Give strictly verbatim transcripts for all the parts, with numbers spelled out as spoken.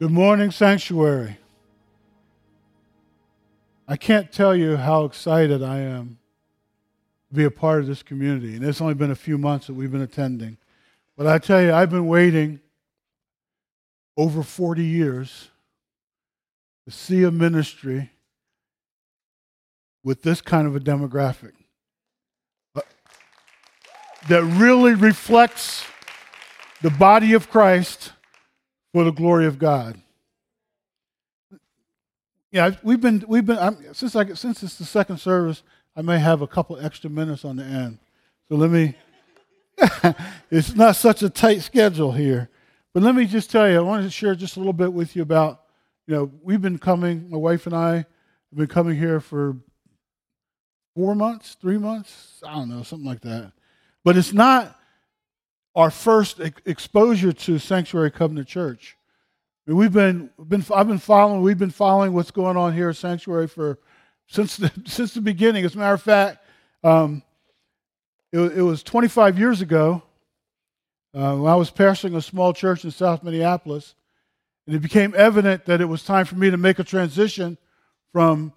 Good morning, Sanctuary. I can't tell you how excited I am to be a part of this community. And it's only been a few months that we've been attending. But I tell you, I've been waiting over forty years to see a ministry with this kind of a demographic that really reflects the body of Christ for the glory of God. Yeah, we've been we've been I'm, since I since it's the second service. I may have a couple extra minutes on the end, so let me. It's not such a tight schedule here, but let me just tell you, I wanted to share just a little bit with you about, you know, we've been coming. My wife and I have been coming here for four months, three months, I don't know, something like that. But it's not our first exposure to Sanctuary Covenant Church. I mean, we've been, been, I've been following. We've been following what's going on here at Sanctuary for since the, since the beginning. As a matter of fact, um, it, it was twenty-five years ago uh, when I was pastoring a small church in South Minneapolis, and it became evident that it was time for me to make a transition from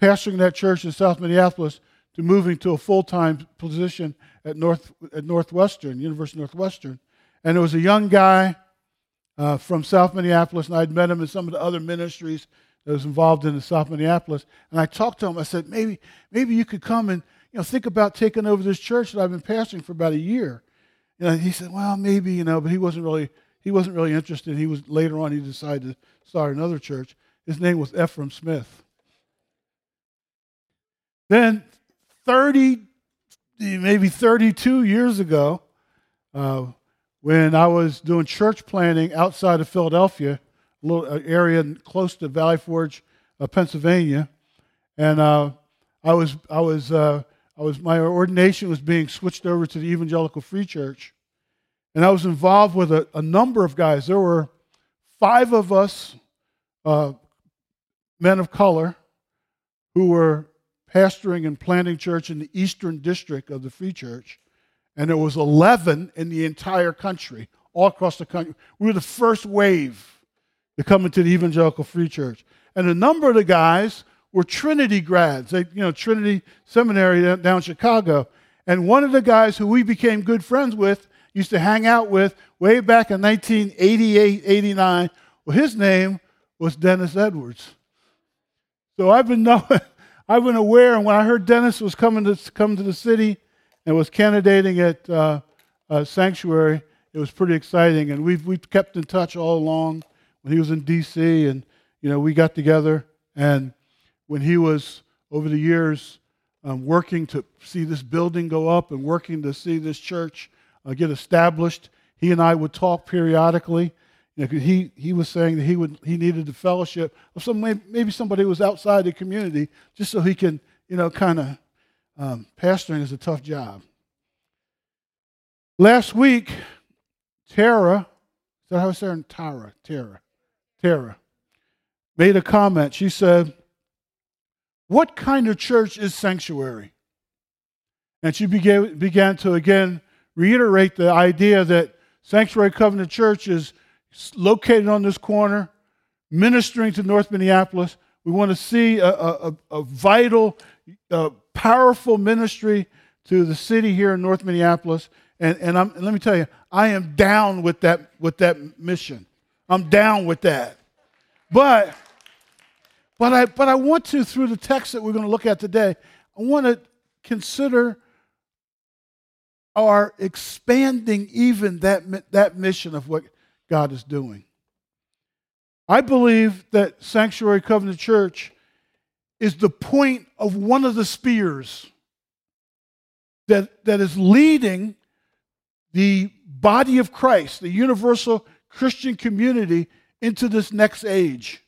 pastoring that church in South Minneapolis to moving to a full-time position at North at Northwestern, University of Northwestern. And there was a young guy uh, from South Minneapolis, and I'd met him in some of the other ministries that was involved in the South Minneapolis. And I talked to him. I said, maybe maybe you could come and, you know, think about taking over this church that I've been pastoring for about a year. And he said, well, maybe, you know, but he wasn't really he wasn't really interested. He was later on he decided to start another church. His name was Efrem Smith. Then thirty, maybe thirty-two years ago, uh, when I was doing church planting outside of Philadelphia, a little area close to Valley Forge, uh, Pennsylvania, and uh, I was, I was, uh, I was, my ordination was being switched over to the Evangelical Free Church, and I was involved with a, a number of guys. There were five of us, uh, men of color, who were pastoring and planting church in the eastern district of the Free Church, and there was eleven in the entire country, all across the country. We were the first wave to come into the Evangelical Free Church, and a number of the guys were Trinity grads. They, you know, Trinity Seminary down, down in Chicago, and one of the guys who we became good friends with, used to hang out with way back in nineteen eighty-eight, eighty-nine. Well, his name was Dennis Edwards. So I've been knowing. I've been aware, and when I heard Dennis was coming to come to the city and was candidating at uh, uh, Sanctuary, it was pretty exciting. And we've we've kept in touch all along. When he was in D C, and you know, we got together. And when he was over the years um, working to see this building go up and working to see this church uh, get established, he and I would talk periodically. You know, 'cause he, he was saying that he would he needed the fellowship of some maybe somebody who was outside the community just so he can, you know, kind of um, pastoring is a tough job. Last week, Tara, is that how I say her? Tara, Tara, Tara, made a comment. She said, "What kind of church is Sanctuary?" And she began began to again reiterate the idea that Sanctuary Covenant Church is located on this corner, ministering to North Minneapolis. We want to see a, a, a vital, a powerful ministry to the city here in North Minneapolis. And, and, I'm, and let me tell you, I am down with that with that mission. I'm down with that. But, but I but I want to, through the text that we're going to look at today, I want to consider our expanding even that that mission of what God is doing. I believe that Sanctuary Covenant Church is the point of one of the spears that, that is leading the body of Christ, the universal Christian community, into this next age.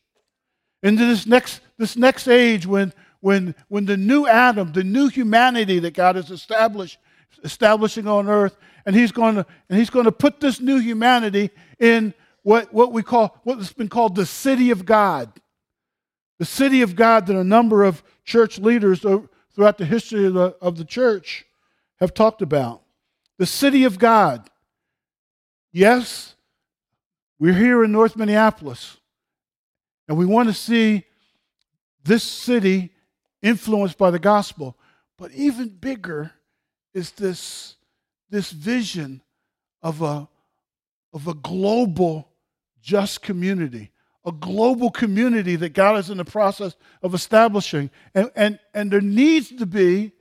Into this next this next age when when when the new Adam, the new humanity that God has established establishing on earth, and he's going to and he's going to put this new humanity in what, what we call what's been called the city of God. The city of God that a number of church leaders throughout the history of the, of the church have talked about. The city of God. Yes, we're here in North Minneapolis. And we want to see this city influenced by the gospel. But even bigger is this, this vision of a, of a global just community, a global community that God is in the process of establishing. And, and, and there needs to be,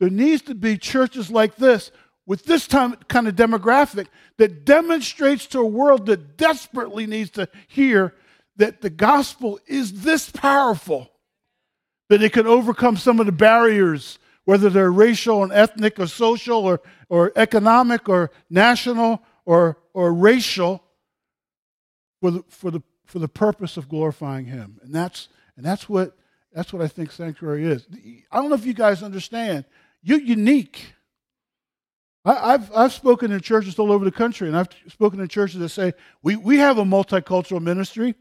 there needs to be churches like this with this time, kind of demographic that demonstrates to a world that desperately needs to hear that the gospel is this powerful, that it can overcome some of the barriers, whether they're racial and ethnic or social or, or economic or national or, or racial, for the, for the for the purpose of glorifying Him. And that's and that's what that's what I think Sanctuary is. I don't know if you guys understand. You're unique. I, I've I've spoken in churches all over the country, and I've spoken in churches that say we we have a multicultural ministry.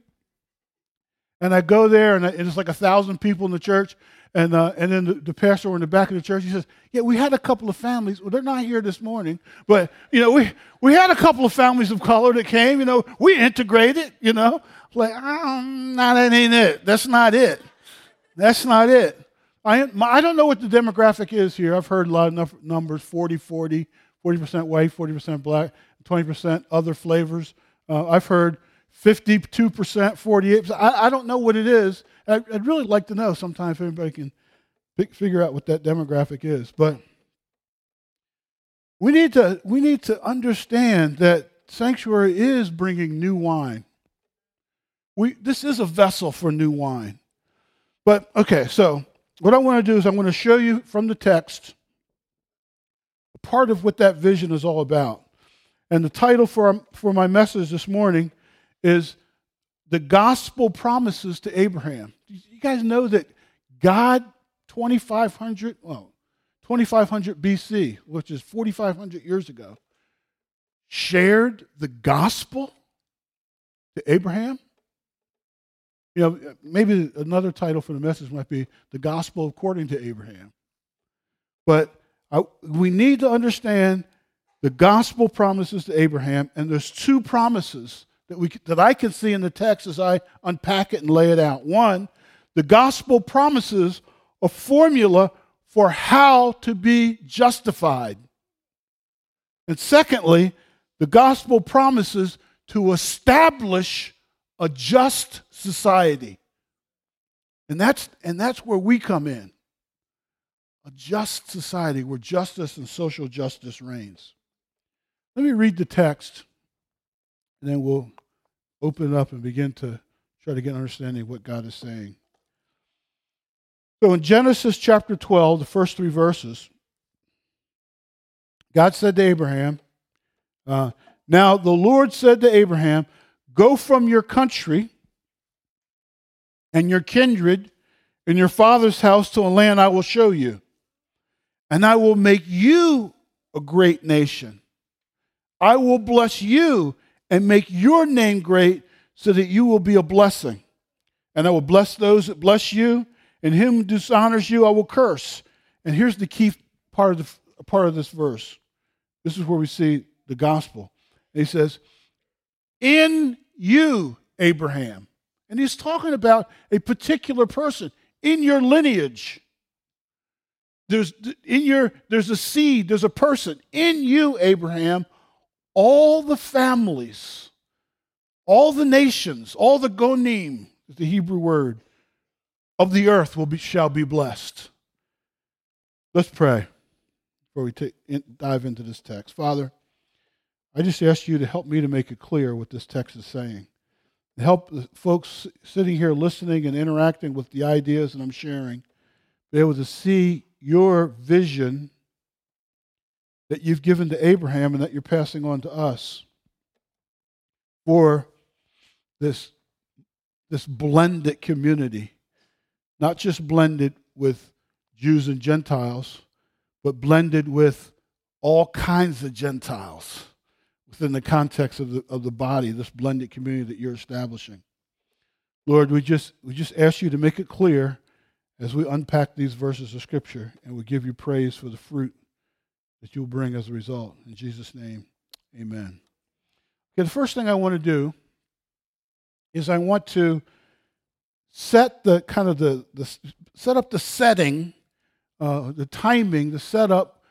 And I go there, and, I, and it's like a thousand people in the church, and uh, and then the, the pastor in the back of the church, he says, "Yeah, we had a couple of families. Well, they're not here this morning, but you know, we we had a couple of families of color that came. You know, we integrated. You know, like, um, no, that ain't it. That's not it. That's not it. I my, I don't know what the demographic is here. I've heard a lot of numbers: forty, forty, forty percent white, forty percent black, twenty percent other flavors. Uh, I've heard." fifty-two percent, forty-eight percent. I, I don't know what it is. I, I'd really like to know sometime if anybody can pick, figure out what that demographic is. But we need to we need to understand that Sanctuary is bringing new wine. We This is a vessel for new wine. But, okay, so what I want to do is I want to show you from the text part of what that vision is all about. And the title for our, for my message this morning is the gospel promises to Abraham. You guys know that God, twenty-five hundred, well, twenty-five hundred B C, which is forty-five hundred years ago, shared the gospel to Abraham? You know, maybe another title for the message might be The Gospel According to Abraham. But I, we need to understand the gospel promises to Abraham, and there's two promises that we that I can see in the text as I unpack it and lay it out. One, the gospel promises a formula for how to be justified. And secondly, the gospel promises to establish a just society. And that's and that's where we come in. A just society where justice and social justice reigns. Let me read the text, and then we'll open it up and begin to try to get an understanding of what God is saying. So in Genesis chapter twelve, the first three verses, God said to Abraham, uh, now the Lord said to Abraham, go from your country and your kindred and your father's house to a land I will show you, and I will make you a great nation. I will bless you and make your name great so that you will be a blessing. And I will bless those that bless you, and him who dishonors you I will curse. And here's the key part of the part of this verse. This is where we see the gospel. And he says, in you, Abraham. And he's talking about a particular person, in your lineage. There's in your there's a seed, there's a person. In you, Abraham, all the families, all the nations, all the gonim, is the Hebrew word, of the earth will be, shall be blessed. Let's pray before we take, in, dive into this text. Father, I just ask you to help me to make it clear what this text is saying. To help the folks sitting here listening and interacting with the ideas that I'm sharing, be able to see your vision that you've given to Abraham and that you're passing on to us for this, this blended community, not just blended with Jews and Gentiles, but blended with all kinds of Gentiles within the context of the, of the body, this blended community that you're establishing. Lord, we just, we just ask you to make it clear as we unpack these verses of Scripture, and we give you praise for the fruit that you'll bring as a result. In Jesus' name, amen. Okay, the first thing I want to do is I want to set the kind of the, the set up the setting, uh, the timing, the setup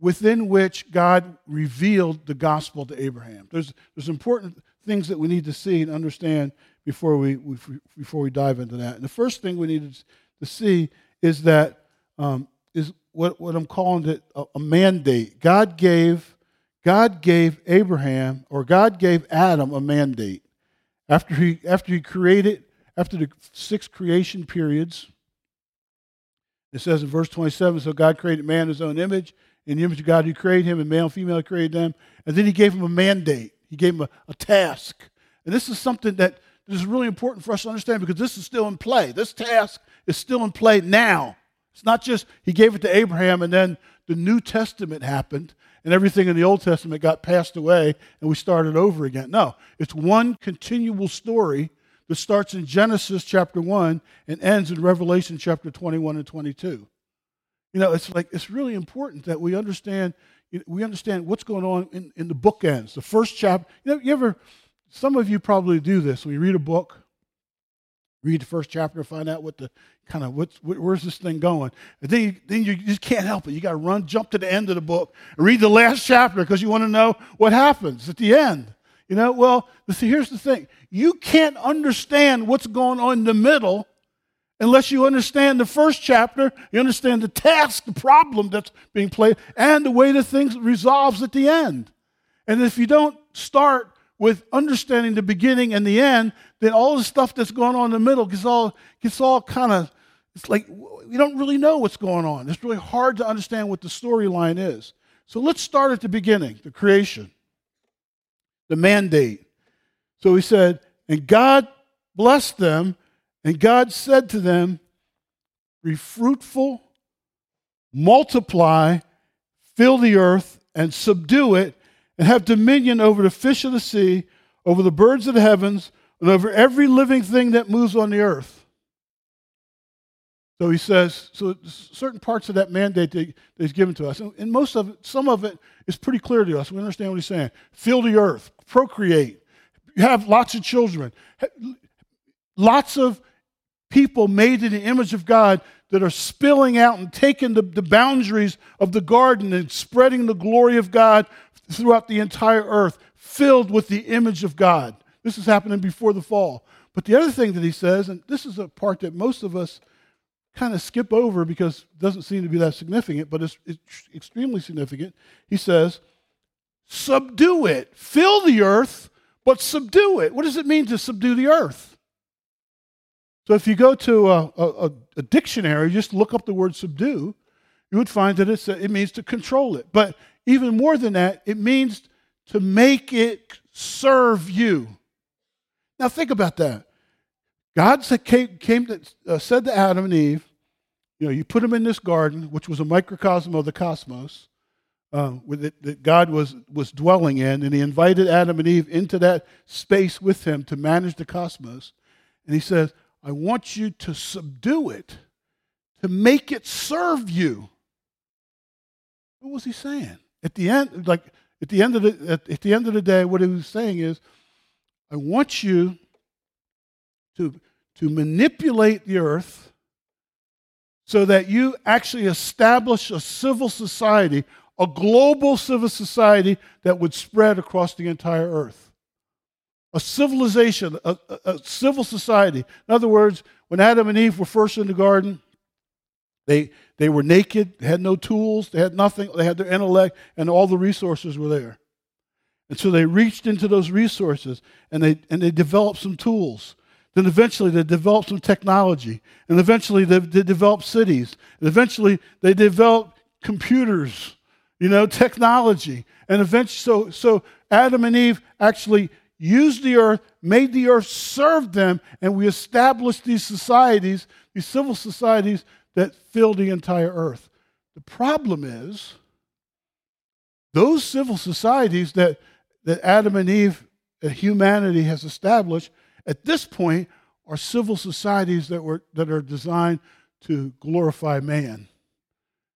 within which God revealed the gospel to Abraham. There's there's important things that we need to see and understand before we, we before we dive into that. And the first thing we need to see is that um, is what what I'm calling it a, a mandate. God gave God gave Abraham or God gave Adam a mandate after he after he created after the six creation periods. It says in verse twenty-seven, so God created man in his own image. In the image of God, he created him, and male and female created them. And then he gave him a mandate. He gave him a, a task. And this is something that is really important for us to understand because this is still in play. This task is still in play now. It's not just he gave it to Abraham, and then the New Testament happened, and everything in the Old Testament got passed away, and we started over again. No, it's one continual story that starts in Genesis chapter one and ends in Revelation chapter twenty-one and twenty-two. You know, it's like it's really important that we understand we understand what's going on in, in the bookends. The first chapter, you know, you ever, some of you probably do this. When you read a book, read the first chapter, find out what the kind of what's where's this thing going, and then you, then you just can't help it. You got to run, jump to the end of the book, and read the last chapter because you want to know what happens at the end. You know, well, see, here's the thing: you can't understand what's going on in the middle. Unless you understand the first chapter, you understand the task, the problem that's being played, and the way the thing resolves at the end. And if you don't start with understanding the beginning and the end, then all the stuff that's going on in the middle gets all gets all kind of, it's like we don't really know what's going on. It's really hard to understand what the storyline is. So let's start at the beginning, the creation, the mandate. So he said, and God blessed them, and God said to them, be fruitful, multiply, fill the earth, and subdue it, and have dominion over the fish of the sea, over the birds of the heavens, and over every living thing that moves on the earth. So he says, so certain parts of that mandate that he's given to us, and most of it, some of it is pretty clear to us. We understand what he's saying. Fill the earth, procreate, have lots of children, lots of people made in the image of God that are spilling out and taking the, the boundaries of the garden and spreading the glory of God throughout the entire earth, filled with the image of God. This is happening before the fall. But the other thing that he says, and this is a part that most of us kind of skip over because it doesn't seem to be that significant, but it's, it's extremely significant. He says, subdue it. Fill the earth, but subdue it. What does it mean to subdue the earth? So if you go to a, a, a dictionary, just look up the word subdue, you would find that it's, it means to control it. But even more than that, it means to make it serve you. Now think about that. God came, came to, uh, said to Adam and Eve, you know, you put them in this garden, which was a microcosm of the cosmos, uh, with it, that God was, was dwelling in, and he invited Adam and Eve into that space with him to manage the cosmos. And he says, I want you to subdue it, to make it serve you. What was he saying? At the end, like at the end of the at, at the end of the day, what he was saying is, I want you to, to manipulate the earth so that you actually establish a civil society, a global civil society that would spread across the entire earth. A civilization, a, a, a civil society. In other words, when Adam and Eve were first in the garden, they they were naked, they had no tools, they had nothing, they had their intellect, and all the resources were there. And so they reached into those resources, and they and they developed some tools. Then eventually they developed some technology, and eventually they, they developed cities, and eventually they developed computers, you know, technology. And eventually, so, so Adam and Eve actually used the earth, made the earth serve them, and we established these societies, these civil societies that fill the entire earth. The problem is those civil societies that, that Adam and Eve, that humanity has established, at this point are civil societies that were that are designed to glorify man.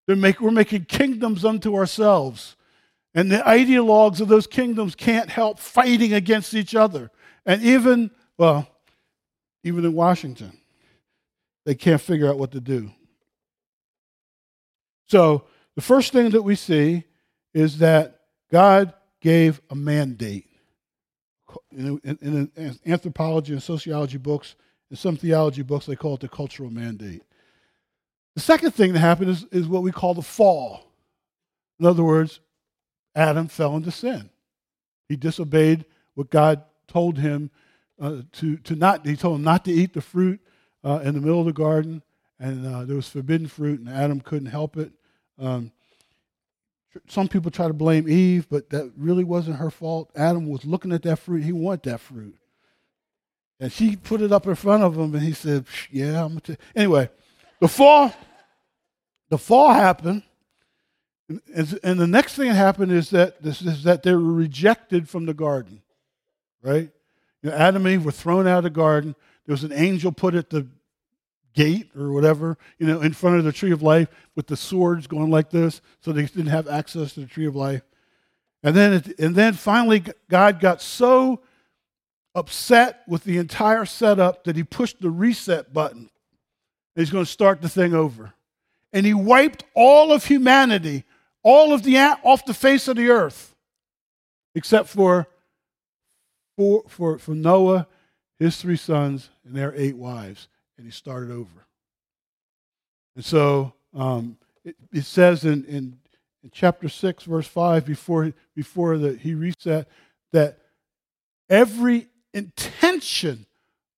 They're make, we're making kingdoms unto ourselves. And the ideologues of those kingdoms can't help fighting against each other. And even, well, even in Washington. they can't figure out what to do. So the first thing that we see is that God gave a mandate. In, in, in anthropology and sociology books, in some theology books, they call it the cultural mandate. The second thing that happened is, is what we call the fall. In other words, Adam fell into sin. He disobeyed what God told him uh, to, to not. He told him not to eat the fruit uh, in the middle of the garden, and uh, there was forbidden fruit, and Adam couldn't help it. Um, some people try to blame Eve, but that really wasn't her fault. Adam was looking at that fruit. He wanted that fruit. And she put it up in front of him, and he said, yeah, I'm going to. Anyway, the fall, the fall happened. And the next thing that happened is that this is that they were rejected from the garden, right? You know, Adam and Eve were thrown out of the garden. There was an angel put at the gate or whatever, you know, in front of the tree of life with the swords going like this, so they didn't have access to the tree of life. And then, it, and then finally, God got so upset with the entire setup that he pushed the reset button. He's going to start the thing over, and he wiped all of humanity. All of the off the face of the earth, except for for for, for Noah, his three sons, and their eight wives, and he started over. And so um, it, it says in, in in chapter six, verse five, before before the, he reset, that every intention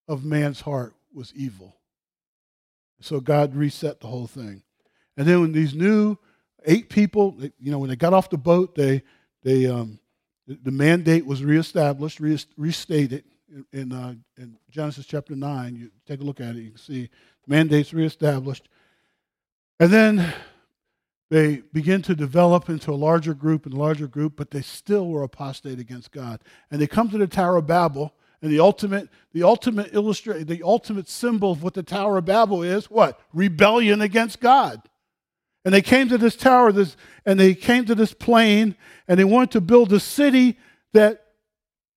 of man's heart was evil. So God reset the whole thing, and then when these new eight people, you know, when they got off the boat, they, they, um, the mandate was reestablished, restated in uh, in Genesis chapter nine. You take a look at it, you can see mandates reestablished, and then they begin to develop into a larger group and larger group, but they still were apostate against God, and they come to the Tower of Babel, and the ultimate, the ultimate illustra- the ultimate symbol of what the Tower of Babel is, what? Rebellion against God. And they came to this tower, this, and they came to this plain, and they wanted to build a city that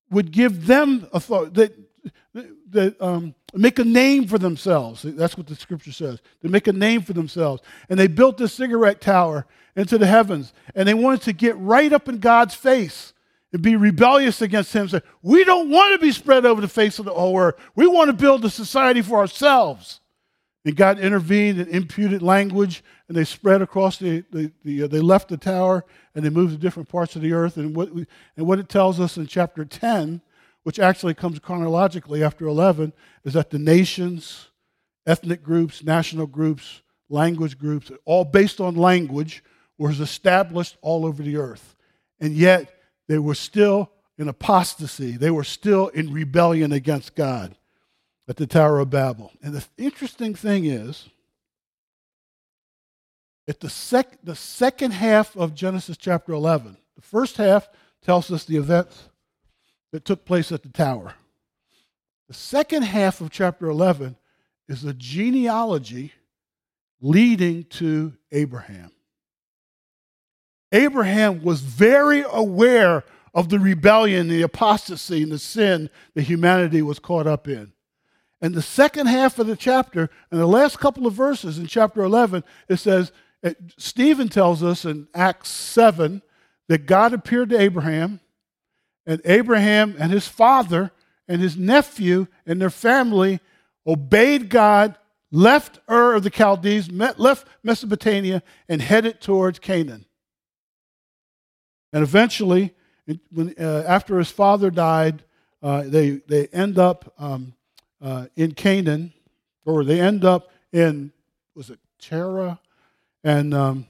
would give them authority, that, that um, make a name for themselves. That's what the scripture says. They make a name for themselves. And they built this cigarette tower into the heavens, and they wanted to get right up in God's face and be rebellious against him. Say, we don't want to be spread over the face of the whole earth. We want to build a society for ourselves. And God intervened and imputed language, and they spread across the, the, the uh, they left the tower, and they moved to different parts of the earth. And what we, and what it tells us in chapter ten, which actually comes chronologically after eleven, is that the nations, ethnic groups, national groups, language groups, all based on language, was established all over the earth. And yet they were still in apostasy. They were still in rebellion against God at the Tower of Babel. And the interesting thing is, at the, sec- the second half of Genesis chapter eleven, the first half tells us the events that took place at the tower. The second half of chapter eleven is the genealogy leading to Abraham. Abraham was very aware of the rebellion, the apostasy, and the sin that humanity was caught up in. And the second half of the chapter, and the last couple of verses in chapter eleven, it says, Stephen tells us in Acts seven that God appeared to Abraham, and Abraham and his father and his nephew and their family obeyed God, left Ur of the Chaldees, left Mesopotamia, and headed towards Canaan. And eventually, when, uh, after his father died, uh, they, they end up... Um, Uh, in Canaan, or they end up in, was it Tara? And um,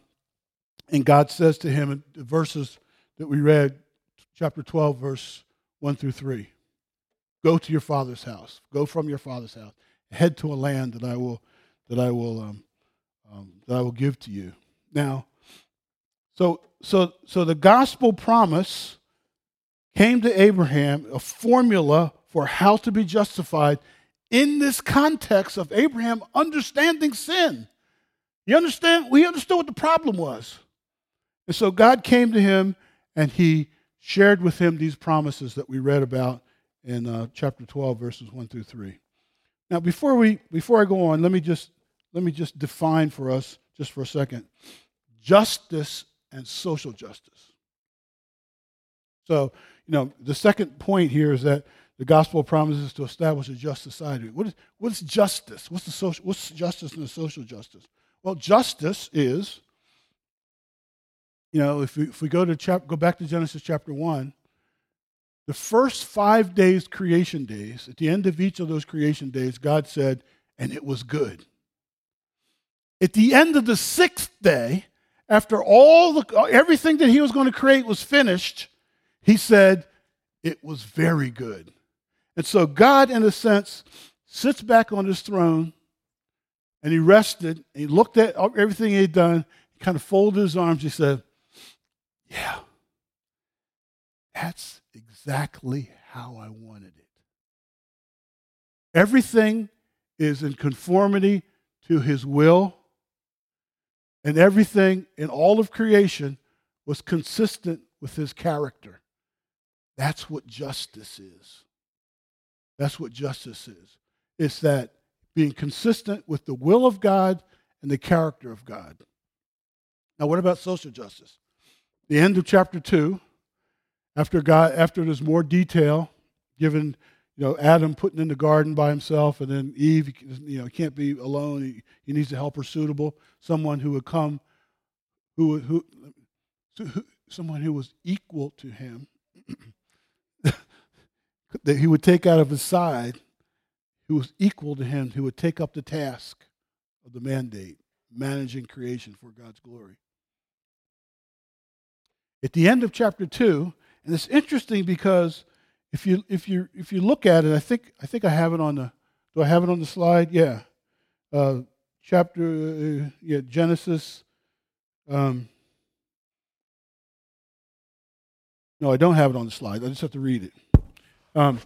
and God says to him in the verses that we read, chapter twelve, verse one through three, go to your father's house, go from your father's house, head to a land that I will that I will um, um, that I will give to you. Now, so so so the gospel promise came to Abraham, a formula for how to be justified. In this context of Abraham understanding sin, you understand? We understood what the problem was, and so God came to him, and He shared with him these promises that we read about in uh, chapter twelve, verses one through three. Now, before we before I go on, let me just let me just define for us just for a second justice and social justice. So, you know, the second point here is that the gospel promises to establish a just society. What is what is justice? What's the social? What's justice and the social justice? Well, justice is, you know, if we, if we go to chap, go back to Genesis chapter one. The first five days, creation days, at the end of each of those creation days, God said, and it was good. At the end of the sixth day, after all the everything that he was going to create was finished, he said, it was very good. And so God, in a sense, sits back on his throne, and he rested, and he looked at everything he had done, he kind of folded his arms, he said, yeah, that's exactly how I wanted it. Everything is in conformity to his will, and everything in all of creation was consistent with his character. That's what justice is. That's what justice is. It's that being consistent with the will of God and the character of God. Now, what about social justice? The end of chapter two. After God, after there's more detail given, you know, Adam putting in the garden by himself, and then Eve, you know, can't be alone. He, he needs a helper suitable, someone who would come, who who, who someone who was equal to him, that he would take out of his side, who was equal to him, who would take up the task of the mandate, managing creation for God's glory. At the end of chapter two. And it's interesting because if you if you if you look at it, I think I think I have it on the do I have it on the slide? Yeah, uh, chapter uh, yeah Genesis. Um, no, I don't have it on the slide. I just have to read it. Um,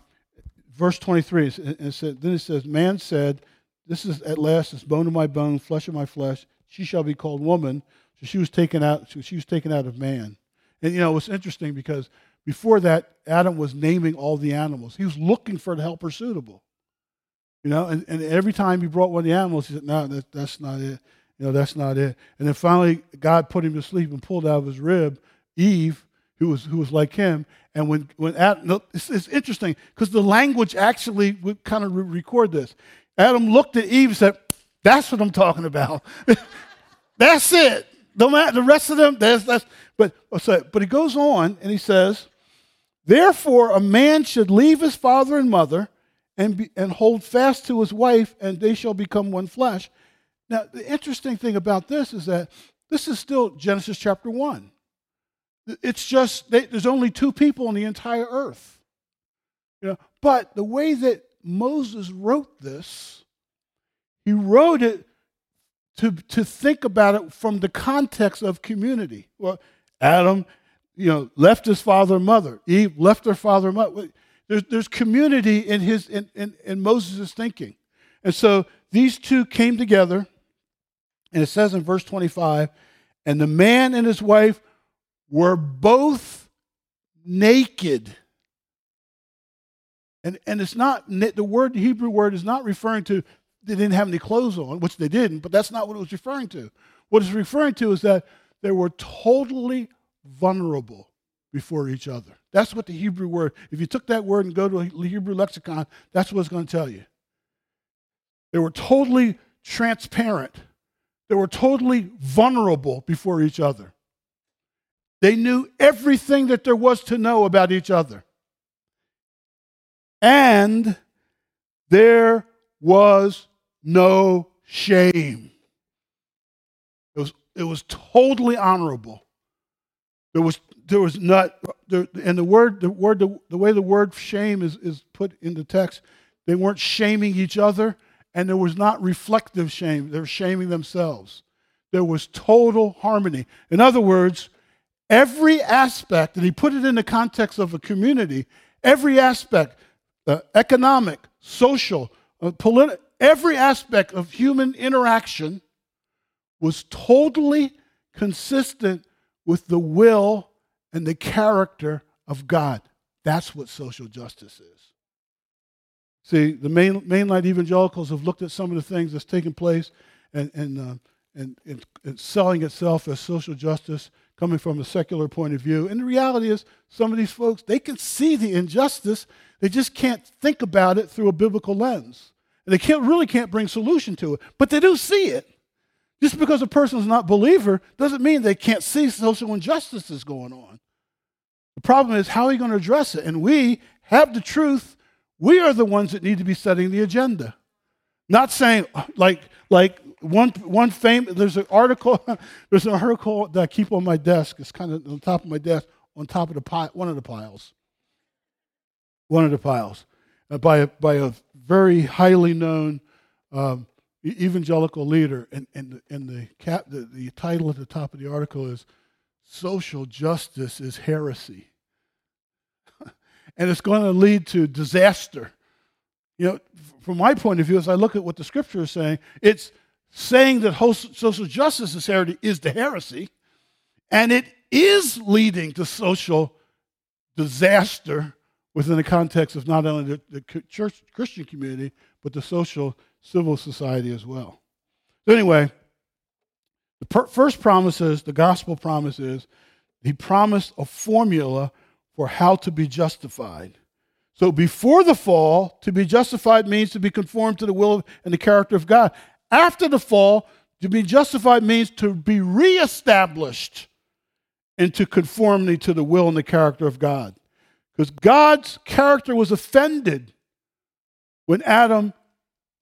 verse twenty-three. It said, then it says, "Man said, this is at last this bone of my bone, flesh of my flesh. She shall be called woman. So she was taken out. So she was taken out of man." And you know, it's interesting because before that, Adam was naming all the animals. He was looking for the helper suitable. You know, and, and every time he brought one of the animals, he said, no, that, that's not it. You know, that's not it. And then finally, God put him to sleep and pulled out of his rib Eve, who was who was like him. And when, when Adam, it's, it's interesting because the language actually would kind of re- record this. Adam looked at Eve and said, that's what I'm talking about. That's it. Don't matter, the rest of them, that's, that's, but, so, but he goes on and he says, therefore a man should leave his father and mother and be, and hold fast to his wife, and they shall become one flesh. Now, the interesting thing about this is that this is still Genesis chapter one. It's just, they, there's only two people on the entire earth. You know, but the way that Moses wrote this, he wrote it to to think about it from the context of community. Well, Adam, you know, left his father and mother. Eve left her father and mother. There's, there's community in his in, in, in Moses' thinking. And so these two came together, and it says in verse twenty-five, and the man and his wife were both naked. And and it's not, the word, the Hebrew word is not referring to they didn't have any clothes on, which they didn't, but that's not what it was referring to. What it's referring to is that they were totally vulnerable before each other. That's what the Hebrew word, if you took that word and go to a Hebrew lexicon, that's what it's going to tell you. They were totally transparent. They were totally vulnerable before each other. They knew everything that there was to know about each other. And there was no shame. It was it was totally honorable. There was there was not there, and the word the word the, the way the word shame is, is put in the text, they weren't shaming each other, and there was not reflective shame. They were shaming themselves. There was total harmony. In other words, every aspect, and he put it in the context of a community, every aspect, uh, economic, social, Polit- every aspect of human interaction was totally consistent with the will and the character of God. That's what social justice is. See, the main, mainline evangelicals have looked at some of the things that's taken place and and, uh, and, and and selling itself as social justice, coming from a secular point of view. And the reality is, some of these folks, they can see the injustice, they just can't think about it through a biblical lens. And they can't really can't bring solution to it, but they do see it. Just because a person's not a believer doesn't mean they can't see social injustices going on. The problem is, how are you going to address it? And we have the truth. We are the ones that need to be setting the agenda. Not saying, like, like one one famous, there's an article, there's an article that I keep on my desk. It's kind of on top of my desk, on top of the pile, one of the piles. One of the piles. Uh, by, a, by a very highly known um, evangelical leader. And, and, and the, cap, the, the title at the top of the article is, Social Justice is Heresy. And it's going to lead to disaster. You know, from my point of view, as I look at what the Scripture is saying, it's saying that social justice is heresy is the heresy, and it is leading to social disaster within the context of not only the, the church Christian community, but the social civil society as well. So anyway, the per- first promise is, the gospel promise is, he promised a formula for how to be justified. So before the fall, to be justified means to be conformed to the will and the character of God. After the fall, to be justified means to be reestablished into conformity to the will and the character of God. Because God's character was offended when Adam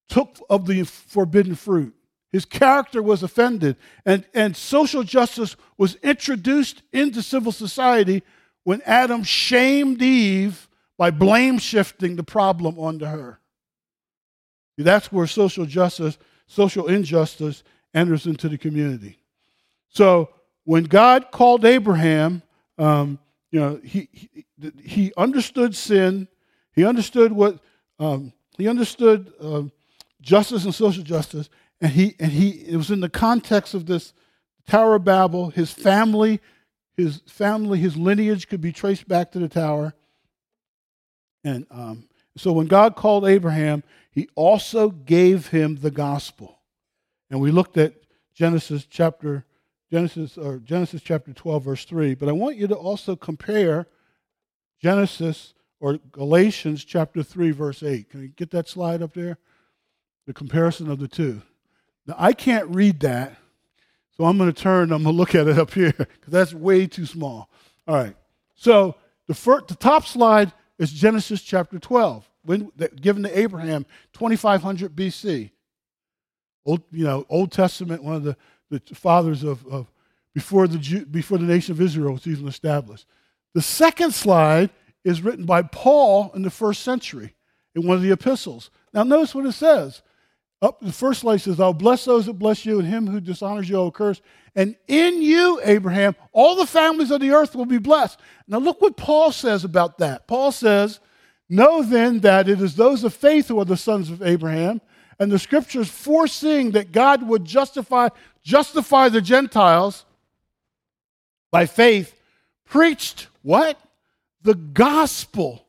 took of the forbidden fruit. His character was offended. And, and social justice was introduced into civil society when Adam shamed Eve by blame shifting the problem onto her. That's where social justice, social injustice enters into the community. So when God called Abraham, um, you know, he, he he understood sin. He understood what um, he understood um, justice and social justice, and he and he it was in the context of this Tower of Babel, his family. His family, his lineage could be traced back to the tower. And um, so when God called Abraham, he also gave him the gospel. And we looked at Genesis chapter Genesis or Genesis chapter twelve, verse three. But I want you to also compare Genesis or Galatians chapter three, verse eight. Can you get that slide up there? The comparison of the two. Now, I can't read that. So I'm going to turn, I'm going to look at it up here, because that's way too small. All right. So the first, the top slide is Genesis chapter twelve, when, that, given to Abraham, twenty-five hundred B C. Old, you know, Old Testament, one of the, the fathers of, of before the Jew, before the nation of Israel was even established. The second slide is written by Paul in the first century in one of the epistles. Now notice what it says. Up the first slide says, I'll bless those that bless you, and him who dishonors you I'll curse. And in you, Abraham, all the families of the earth will be blessed. Now look what Paul says about that. Paul says, know then that it is those of faith who are the sons of Abraham, and the Scriptures foreseeing that God would justify, justify the Gentiles by faith, preached what? The gospel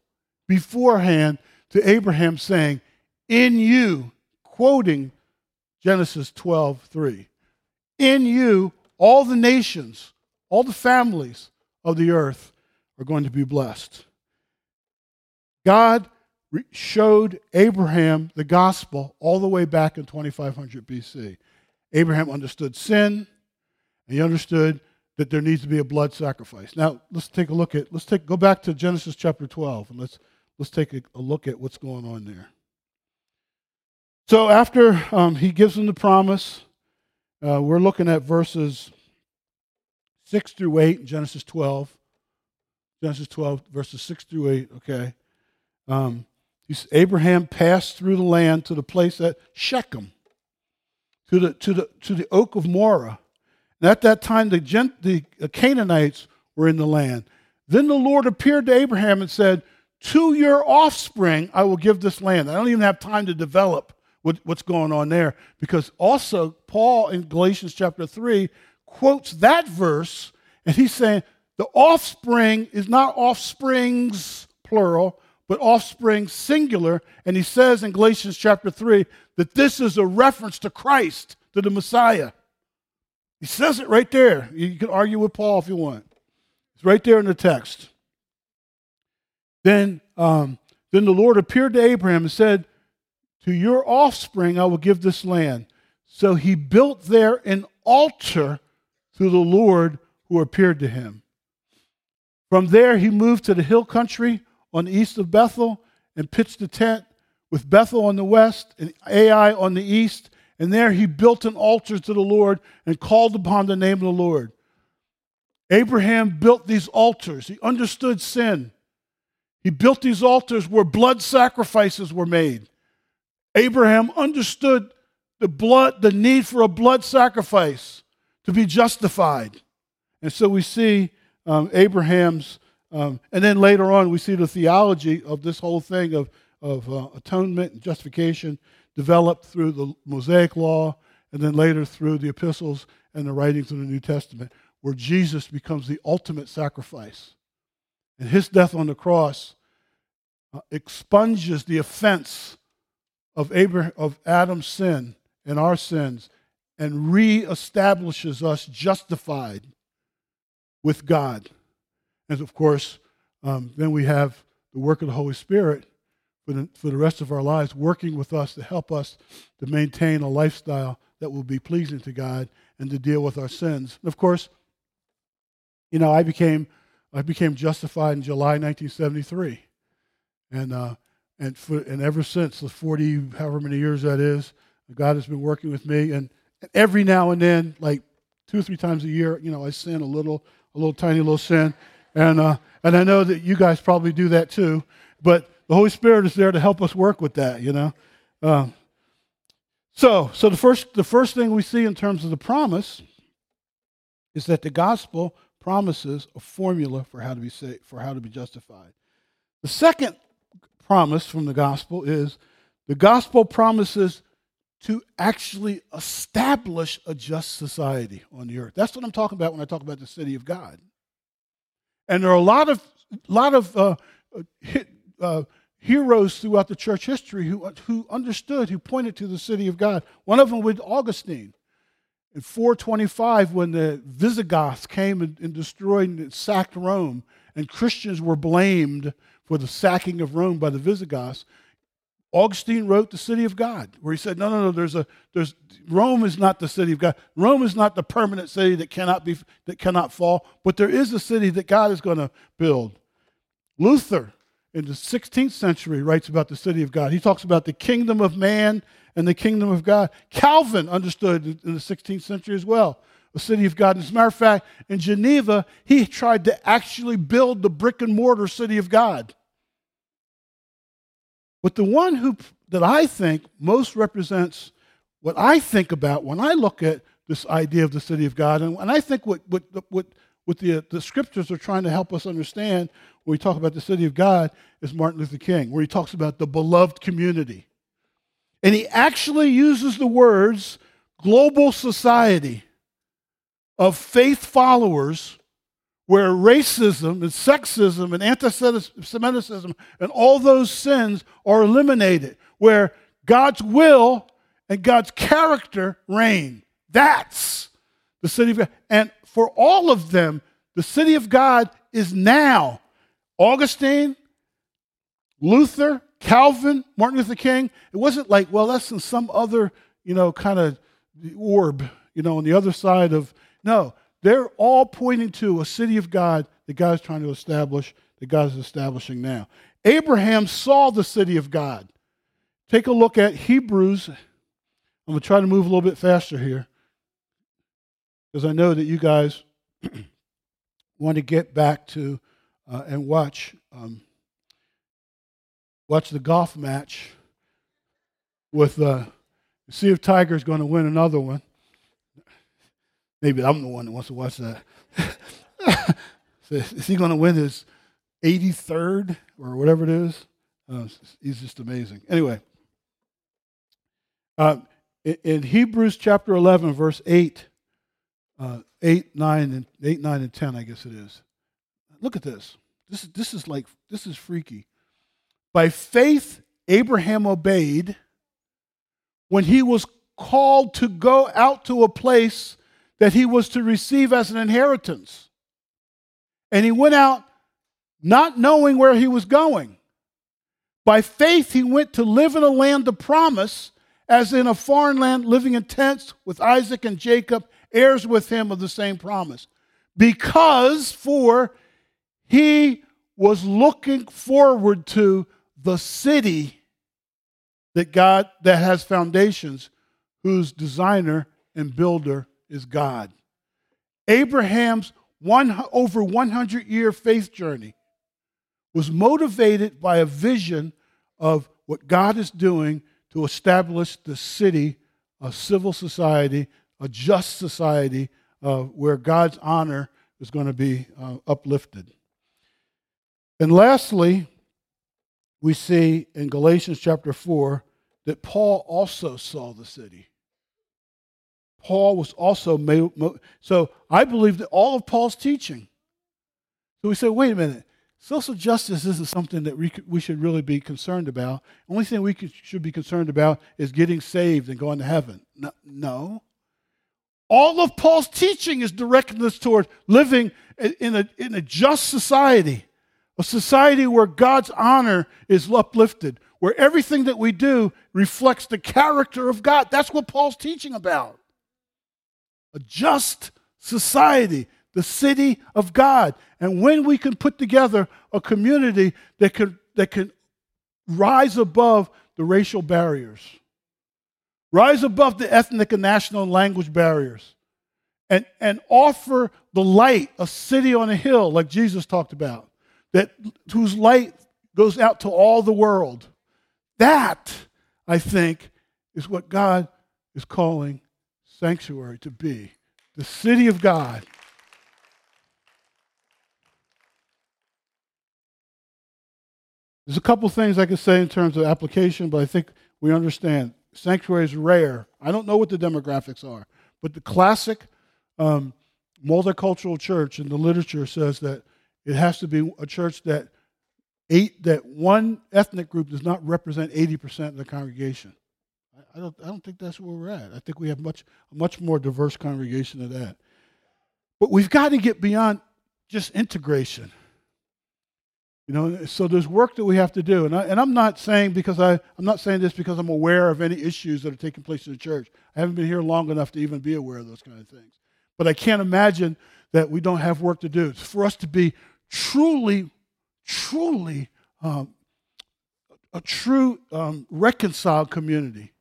beforehand to Abraham, saying, in you, quoting Genesis twelve three, in you, all the nations, all the families of the earth are going to be blessed. God re- showed Abraham the gospel all the way back in twenty-five hundred B C. Abraham understood sin, and he understood that there needs to be a blood sacrifice. Now, let's take a look at, let's take, go back to Genesis chapter twelve, and let's, let's take a, a look at what's going on there. So after um, he gives them the promise, uh, we're looking at verses six through eight in Genesis twelve. Genesis twelve, verses six through eight, okay. Um, Abraham passed through the land to the place at Shechem, to the to the, to the oak of Mora. And at that time, the, Gen- the Canaanites were in the land. Then the Lord appeared to Abraham and said, to your offspring I will give this land. I don't even have time to develop what's going on there, because also Paul in Galatians chapter three quotes that verse, and he's saying the offspring is not offsprings, plural, but offspring singular. And he says in Galatians chapter three that this is a reference to Christ, to the Messiah. He says it right there. You can argue with Paul if you want. It's right there in the text. Then, um, then the Lord appeared to Abraham and said, "To your offspring I will give this land." So he built there an altar to the Lord who appeared to him. From there he moved to the hill country on the east of Bethel and pitched a tent with Bethel on the west and Ai on the east. And there he built an altar to the Lord and called upon the name of the Lord. Abraham built these altars. He understood sin. He built these altars where blood sacrifices were made. Abraham understood the blood, the need for a blood sacrifice to be justified. And so we see um, Abraham's, um, and then later on we see the theology of this whole thing of, of uh, atonement and justification developed through the Mosaic Law and then later through the epistles and the writings of the New Testament, where Jesus becomes the ultimate sacrifice. And his death on the cross uh, expunges the offense of Abraham, of Adam's sin and our sins, and reestablishes us justified with God. And of course, um, then we have the work of the Holy Spirit for the, for the rest of our lives, working with us to help us to maintain a lifestyle that will be pleasing to God and to deal with our sins. And of course, you know, I became I became justified in July nineteen seventy-three, and uh, and for, and ever since the forty however many years that is, God has been working with me. And every now and then, like two or three times a year, you know, I sin a little, a little tiny little sin, and uh, and I know that you guys probably do that too. But the Holy Spirit is there to help us work with that, you know. Um, so so the first the first thing we see in terms of the promise is that the gospel promises a formula for how to be saved, for how to be justified. The second promise from the gospel is the gospel promises to actually establish a just society on the earth. That's what I'm talking about when I talk about the city of God. And there are a lot of lot of uh, uh, heroes throughout the church history who who understood, who pointed to the city of God. One of them was Augustine. In four twenty-five, when the Visigoths came and, and destroyed and sacked Rome, and Christians were blamed for the sacking of Rome by the Visigoths, Augustine wrote The City of God, where he said, no, no, no, there's a, there's, Rome is not the city of God. Rome is not the permanent city that cannot be, that cannot fall, but there is a city that God is going to build. Luther, in the sixteenth century, writes about the city of God. He talks about the kingdom of man and the kingdom of God. Calvin understood in the sixteenth century as well, the city of God. And as a matter of fact, in Geneva, he tried to actually build the brick and mortar city of God. But the one who that I think most represents what I think about when I look at this idea of the city of God, and, and I think what what what what the the scriptures are trying to help us understand when we talk about the city of God is Martin Luther King, where he talks about the beloved community. And he actually uses the words global society of faith followers, where racism and sexism and anti-Semitism and all those sins are eliminated, where God's will and God's character reign. That's the city of God. And for all of them, the city of God is now. Augustine, Luther, Calvin, Martin Luther King. It wasn't like, well, that's in some other, you know, kind of orb, you know, on the other side of, no. They're all pointing to a city of God that God is trying to establish, that God is establishing now. Abraham saw the city of God. Take a look at Hebrews. I'm going to try to move a little bit faster here because I know that you guys want to get back to uh, and watch um, watch the golf match with uh, see if Tiger's going to win another one. Maybe I'm the one that wants to watch that. Is he going to win his eighty-third or whatever it is? Uh, he's just amazing. Anyway, uh, in Hebrews chapter eleven, verse eight, uh, eight, nine, and eight, nine, and ten, I guess it is. Look at this. This is this is like this is freaky. By faith, Abraham obeyed when he was called to go out to a place that he was to receive as an inheritance. And he went out not knowing where he was going. By faith, he went to live in a land of promise, as in a foreign land, living in tents with Isaac and Jacob, heirs with him of the same promise. Because, for, he was looking forward to the city that God, that has foundations, whose designer and builder is God. Abraham's one, over one hundred year faith journey was motivated by a vision of what God is doing to establish the city, a civil society, a just society, uh, where God's honor is going to be uh, uplifted. And lastly, we see in Galatians chapter four that Paul also saw the city. Paul was also, made, so I believe that all of Paul's teaching. So we say, wait a minute, social justice isn't something that we, we should really be concerned about. The only thing we could, should be concerned about is getting saved and going to heaven. No, no. All of Paul's teaching is directing us toward living in a, in a just society, a society where God's honor is uplifted, where everything that we do reflects the character of God. That's what Paul's teaching about. A just society, the city of God. And when we can put together a community that can, that can rise above the racial barriers, rise above the ethnic and national and language barriers, and, and offer the light, a city on a hill like Jesus talked about, that whose light goes out to all the world. That, I think, is what God is calling Sanctuary to be, the city of God. There's a couple things I could say in terms of application, but I think we understand. Sanctuary is rare. I don't know what the demographics are, but the classic um, multicultural church in the literature says that it has to be a church that eight that one ethnic group does not represent eighty percent of the congregation. I don't, I don't think that's where we're at. I think we have much, a much more diverse congregation than that. But we've got to get beyond just integration. You know, so there's work that we have to do. And, I, and I'm not saying because I, I'm not saying this because I'm aware of any issues that are taking place in the church. I haven't been here long enough to even be aware of those kind of things. But I can't imagine that we don't have work to do. It's for us to be truly, truly um, a true um, reconciled community.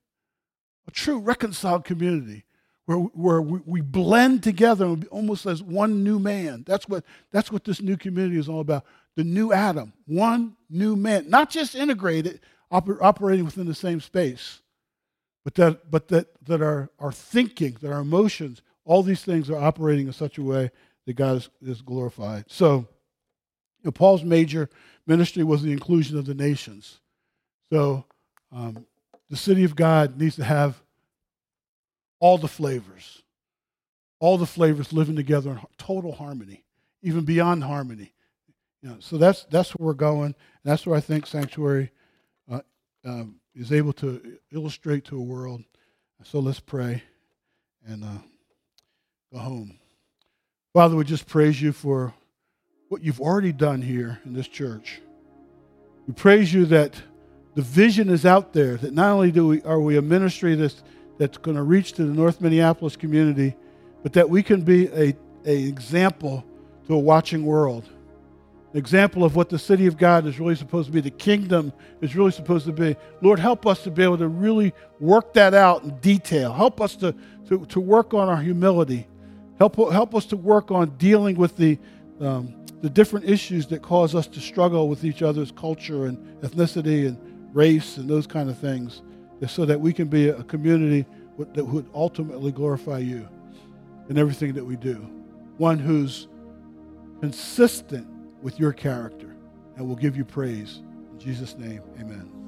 A true reconciled community where, where we, we blend together almost as one new man. That's what, that's what this new community is all about. The new Adam, one new man. Not just integrated, oper, operating within the same space, but that, but that, that our, our thinking, that our emotions, all these things are operating in such a way that God is, is glorified. So you know, Paul's major ministry was the inclusion of the nations. So um, the city of God needs to have all the flavors, all the flavors living together in total harmony, even beyond harmony. You know, so that's that's where we're going. And that's where I think Sanctuary uh, um, is able to illustrate to a world. So let's pray and uh, go home. Father, we just praise you for what you've already done here in this church. We praise you that the vision is out there, that not only do we are we a ministry that's, that's going to reach to the North Minneapolis community, but that we can be a, a example to a watching world, an example of what the city of God is really supposed to be, the kingdom is really supposed to be. Lord, help us to be able to really work that out in detail. Help us to, to, to work on our humility. Help, help us to work on dealing with the um, the different issues that cause us to struggle with each other's culture and ethnicity and race and those kind of things, so that we can be a community that would ultimately glorify you in everything that we do. One who's consistent with your character and will give you praise. In Jesus' name, amen.